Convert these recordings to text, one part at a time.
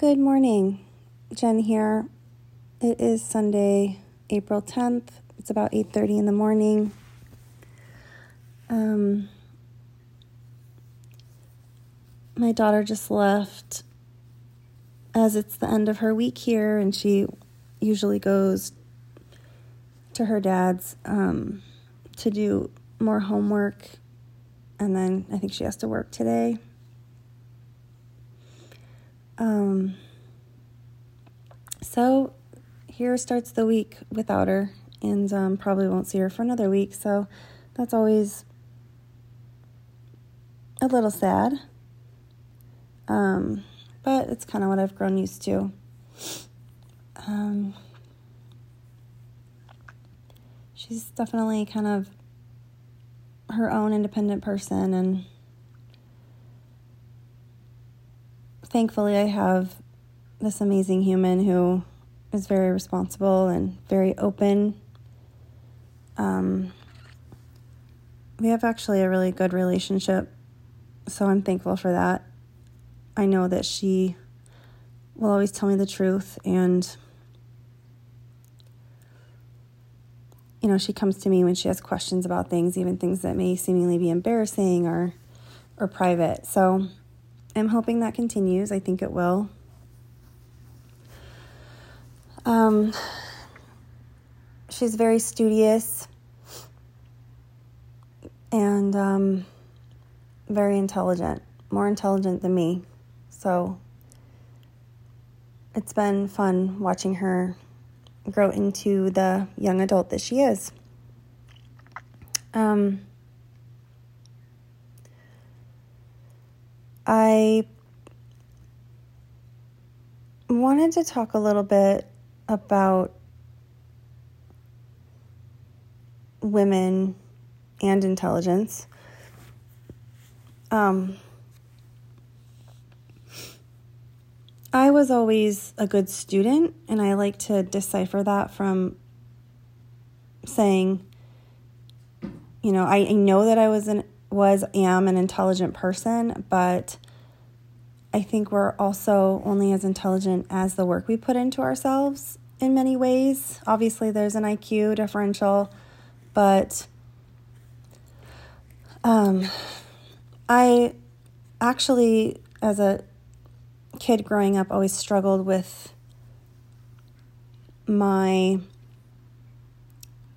Good morning, Jen here. It is Sunday, April 10th. It's about 8:30 in the morning. My daughter just left, as it's the end of her week here, and she usually goes to her dad's to do more homework, and then I think she has to work today. So here starts the week without her, and probably won't see her for another week, so that's always a little sad, but it's kind of what I've grown used to. She's definitely kind of her own independent person, and thankfully, I have this amazing human who is very responsible and very open. We have actually a really good relationship, so I'm thankful for that. I know that she will always tell me the truth, and she comes to me when she has questions about things, even things that may seemingly be embarrassing or private. So I'm hoping that continues. I think it will. She's very studious and very intelligent, more intelligent than me. So it's been fun watching her grow into the young adult that she is. I wanted to talk a little bit about women and intelligence. I was always a good student, and I like to decipher that from saying, I know that I am an intelligent person, but I think we're also only as intelligent as the work we put into ourselves in many ways. Obviously, there's an IQ differential, but I actually, as a kid growing up, always struggled with my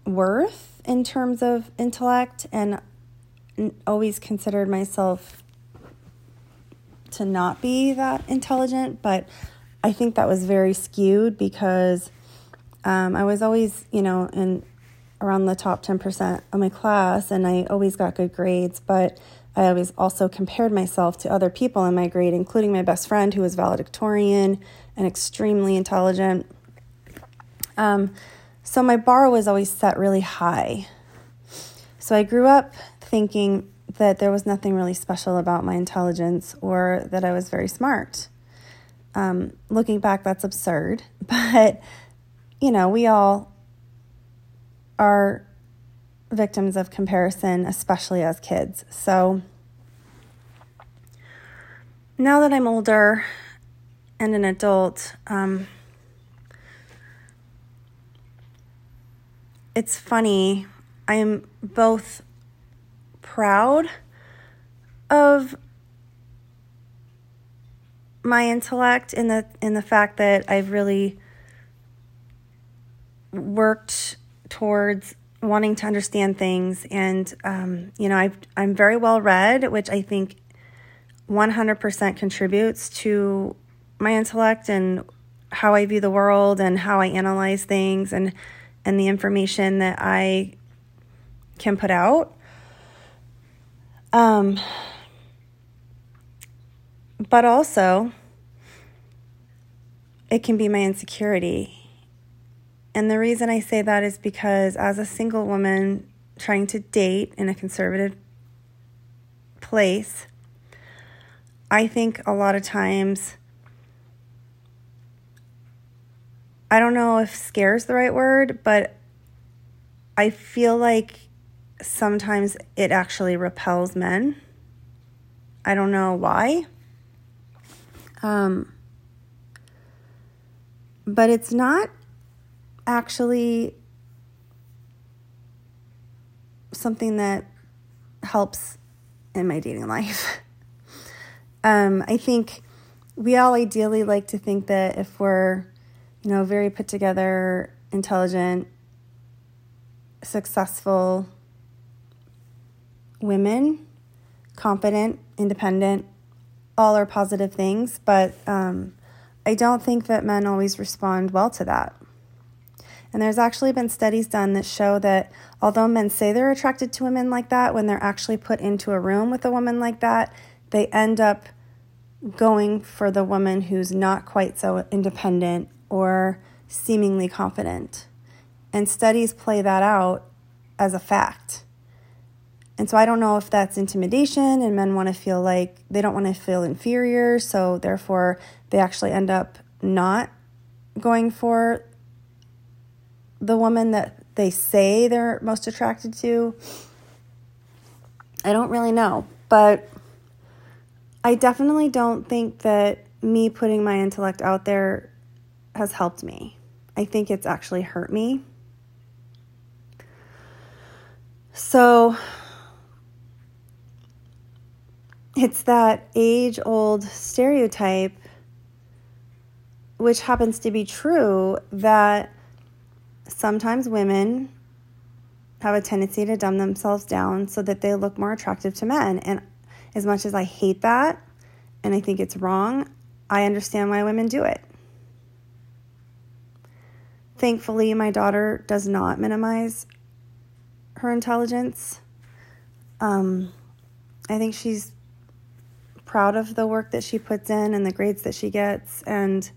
worth in terms of intellect, and always considered myself to not be that intelligent, but I think that was very skewed because I was always, in around the top 10% of my class, and I always got good grades, but I always also compared myself to other people in my grade, including my best friend who was valedictorian and extremely intelligent. So my bar was always set really high. So I grew up thinking that there was nothing really special about my intelligence or that I was very smart. Looking back, that's absurd. But, we all are victims of comparison, especially as kids. So now that I'm older and an adult, it's funny. I am both proud of my intellect in the fact that I've really worked towards wanting to understand things, and I'm very well read, which I think 100% contributes to my intellect and how I view the world and how I analyze things and the information that I can put out. But also, it can be my insecurity. And the reason I say that is because as a single woman trying to date in a conservative place, I think a lot of times, I don't know if scare is the right word, but I feel like sometimes it actually repels men. I don't know why. but it's not actually something that helps in my dating life. I think we all ideally like to think that if we're, very put together, intelligent, successful women, confident, independent, all are positive things, but I don't think that men always respond well to that. And there's actually been studies done that show that although men say they're attracted to women like that, when they're actually put into a room with a woman like that, they end up going for the woman who's not quite so independent or seemingly confident. And studies play that out as a fact. And so I don't know if that's intimidation and men want to feel like they don't want to feel inferior, so therefore they actually end up not going for the woman that they say they're most attracted to. I don't really know, but I definitely don't think that me putting my intellect out there has helped me. I think it's actually hurt me. So it's that age-old stereotype, which happens to be true, that sometimes women have a tendency to dumb themselves down so that they look more attractive to men. And as much as I hate that, and I think it's wrong, I understand why women do it. Thankfully, my daughter does not minimize her intelligence. I think she's proud of the work that she puts in and the grades that she gets. And,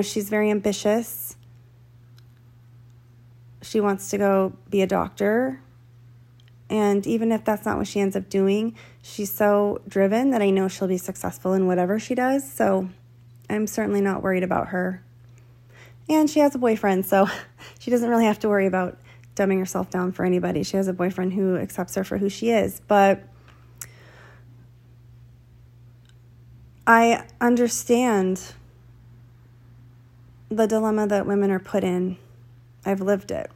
she's very ambitious. She wants to go be a doctor. And even if that's not what she ends up doing, she's so driven that I know she'll be successful in whatever she does. So I'm certainly not worried about her. And she has a boyfriend, so she doesn't really have to worry about dumbing herself down for anybody. She has a boyfriend who accepts her for who she is. But I understand the dilemma that women are put in. I've lived it.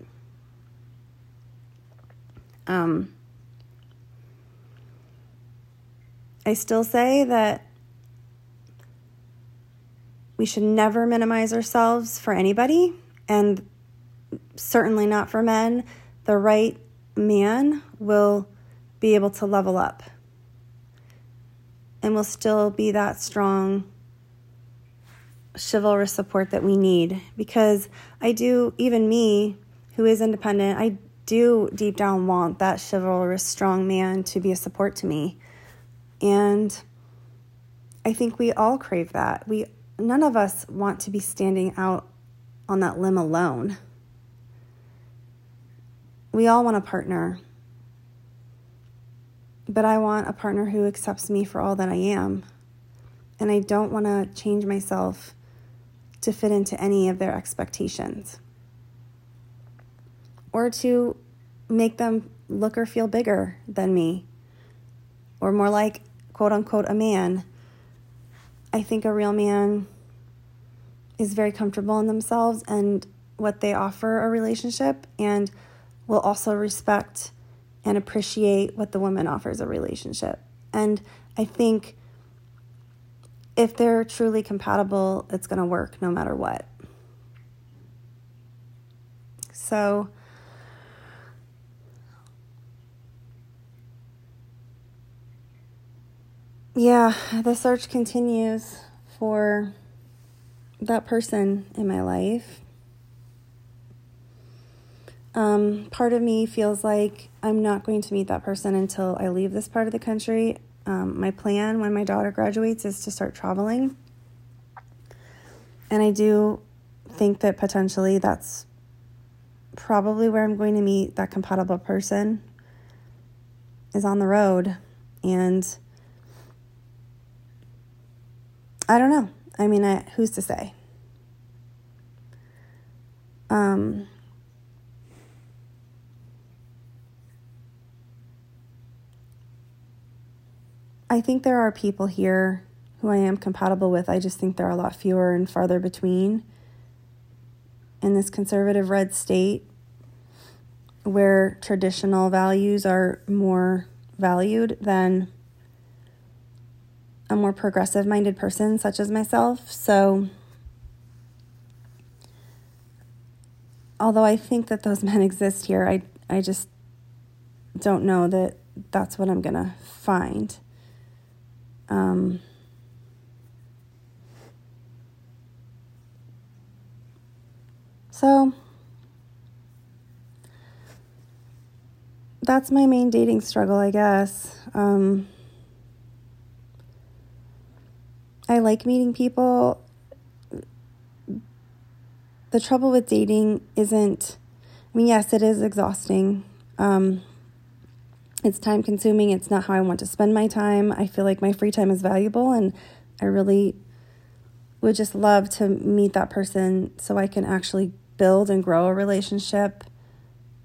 I still say that we should never minimize ourselves for anybody, and certainly not for men. The right man will be able to level up and will still be that strong chivalrous support that we need, because even me, who is independent, I do deep down want that chivalrous, strong man to be a support to me. And I think we all crave that. None of us want to be standing out on that limb alone. We all want a partner. But I want a partner who accepts me for all that I am. And I don't want to change myself to fit into any of their expectations, or to make them look or feel bigger than me, or more like, quote unquote, a man. I think a real man is very comfortable in themselves and what they offer a relationship, and will also respect and appreciate what the woman offers a relationship. And I think if they're truly compatible, it's going to work no matter what. So yeah, the search continues for that person in my life. Part of me feels like I'm not going to meet that person until I leave this part of the country. My plan when my daughter graduates is to start traveling. And I do think that potentially that's probably where I'm going to meet that compatible person, is on the road. And I don't know. Who's to say? I think there are people here who I am compatible with. I just think there are a lot fewer and farther between. in this conservative red state where traditional values are more valued than a more progressive-minded person such as myself. So although I think that those men exist here, I just don't know that that's what I'm going to find. So that's my main dating struggle, I guess. I like meeting people. The trouble with dating isn't, I mean, yes, it is exhausting. It's time consuming. It's not how I want to spend my time. I feel like my free time is valuable, and I really would just love to meet that person so I can actually build and grow a relationship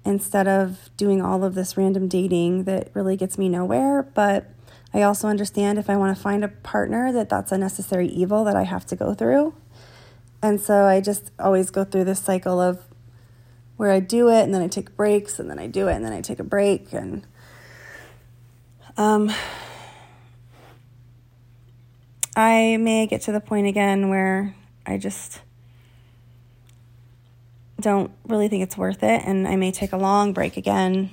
instead of doing all of this random dating that really gets me nowhere. But I also understand if I want to find a partner that that's a necessary evil that I have to go through. And so I just always go through this cycle of where I do it and then I take breaks and then I do it and then I take a break. And I may get to the point again where I just don't really think it's worth it, and I may take a long break again,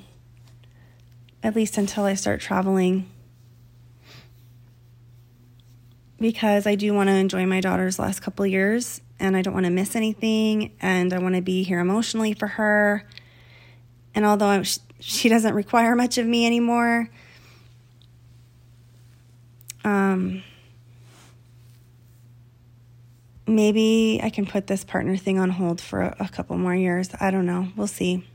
at least until I start traveling, because I do want to enjoy my daughter's last couple years, and I don't want to miss anything, and I want to be here emotionally for her. And although she doesn't require much of me anymore, maybe I can put this partner thing on hold for a couple more years. I don't know. We'll see.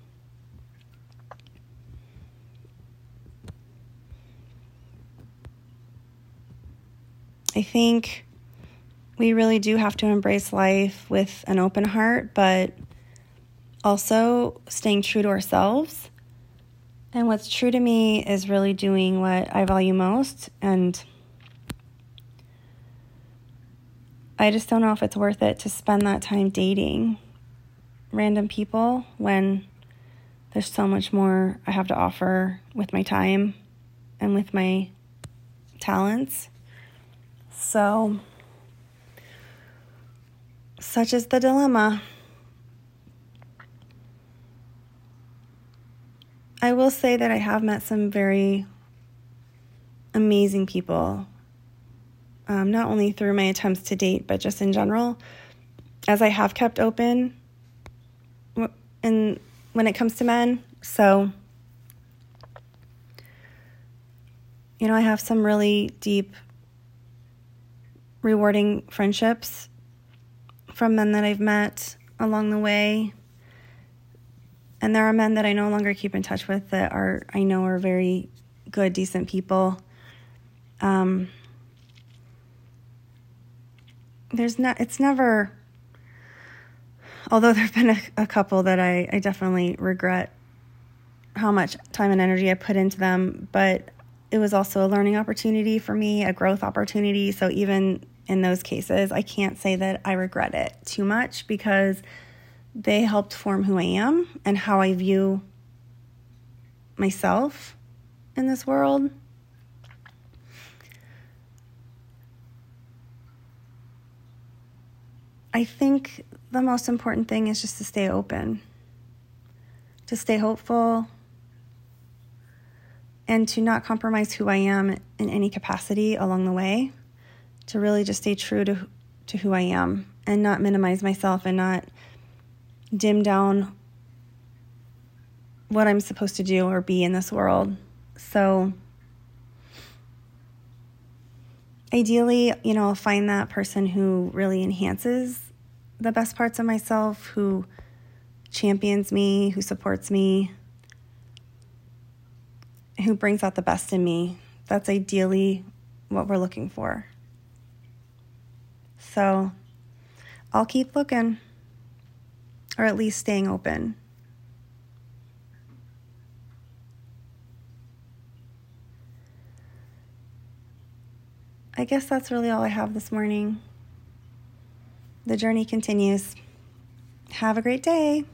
I think we really do have to embrace life with an open heart, but also staying true to ourselves. And what's true to me is really doing what I value most. And I just don't know if it's worth it to spend that time dating random people when there's so much more I have to offer with my time and with my talents. So, such is the dilemma. I will say that I have met some very amazing people, not only through my attempts to date, but just in general, as I have kept open and when it comes to men. So, you know, I have some really deep, rewarding friendships from men that I've met along the way. And there are men that I no longer keep in touch with that I know are very good, decent people. It's never, although there have been a couple that I definitely regret how much time and energy I put into them, but it was also a learning opportunity for me, a growth opportunity. So even in those cases, I can't say that I regret it too much, because they helped form who I am and how I view myself in this world. I think the most important thing is just to stay open, to stay hopeful, and to not compromise who I am in any capacity along the way, to really just stay true to who I am and not minimize myself and not dim down what I'm supposed to do or be in this world. So ideally, you know, I'll find that person who really enhances the best parts of myself, who champions me, who supports me, who brings out the best in me. That's ideally what we're looking for. So I'll keep looking, or at least staying open. I guess that's really all I have this morning. The journey continues. Have a great day.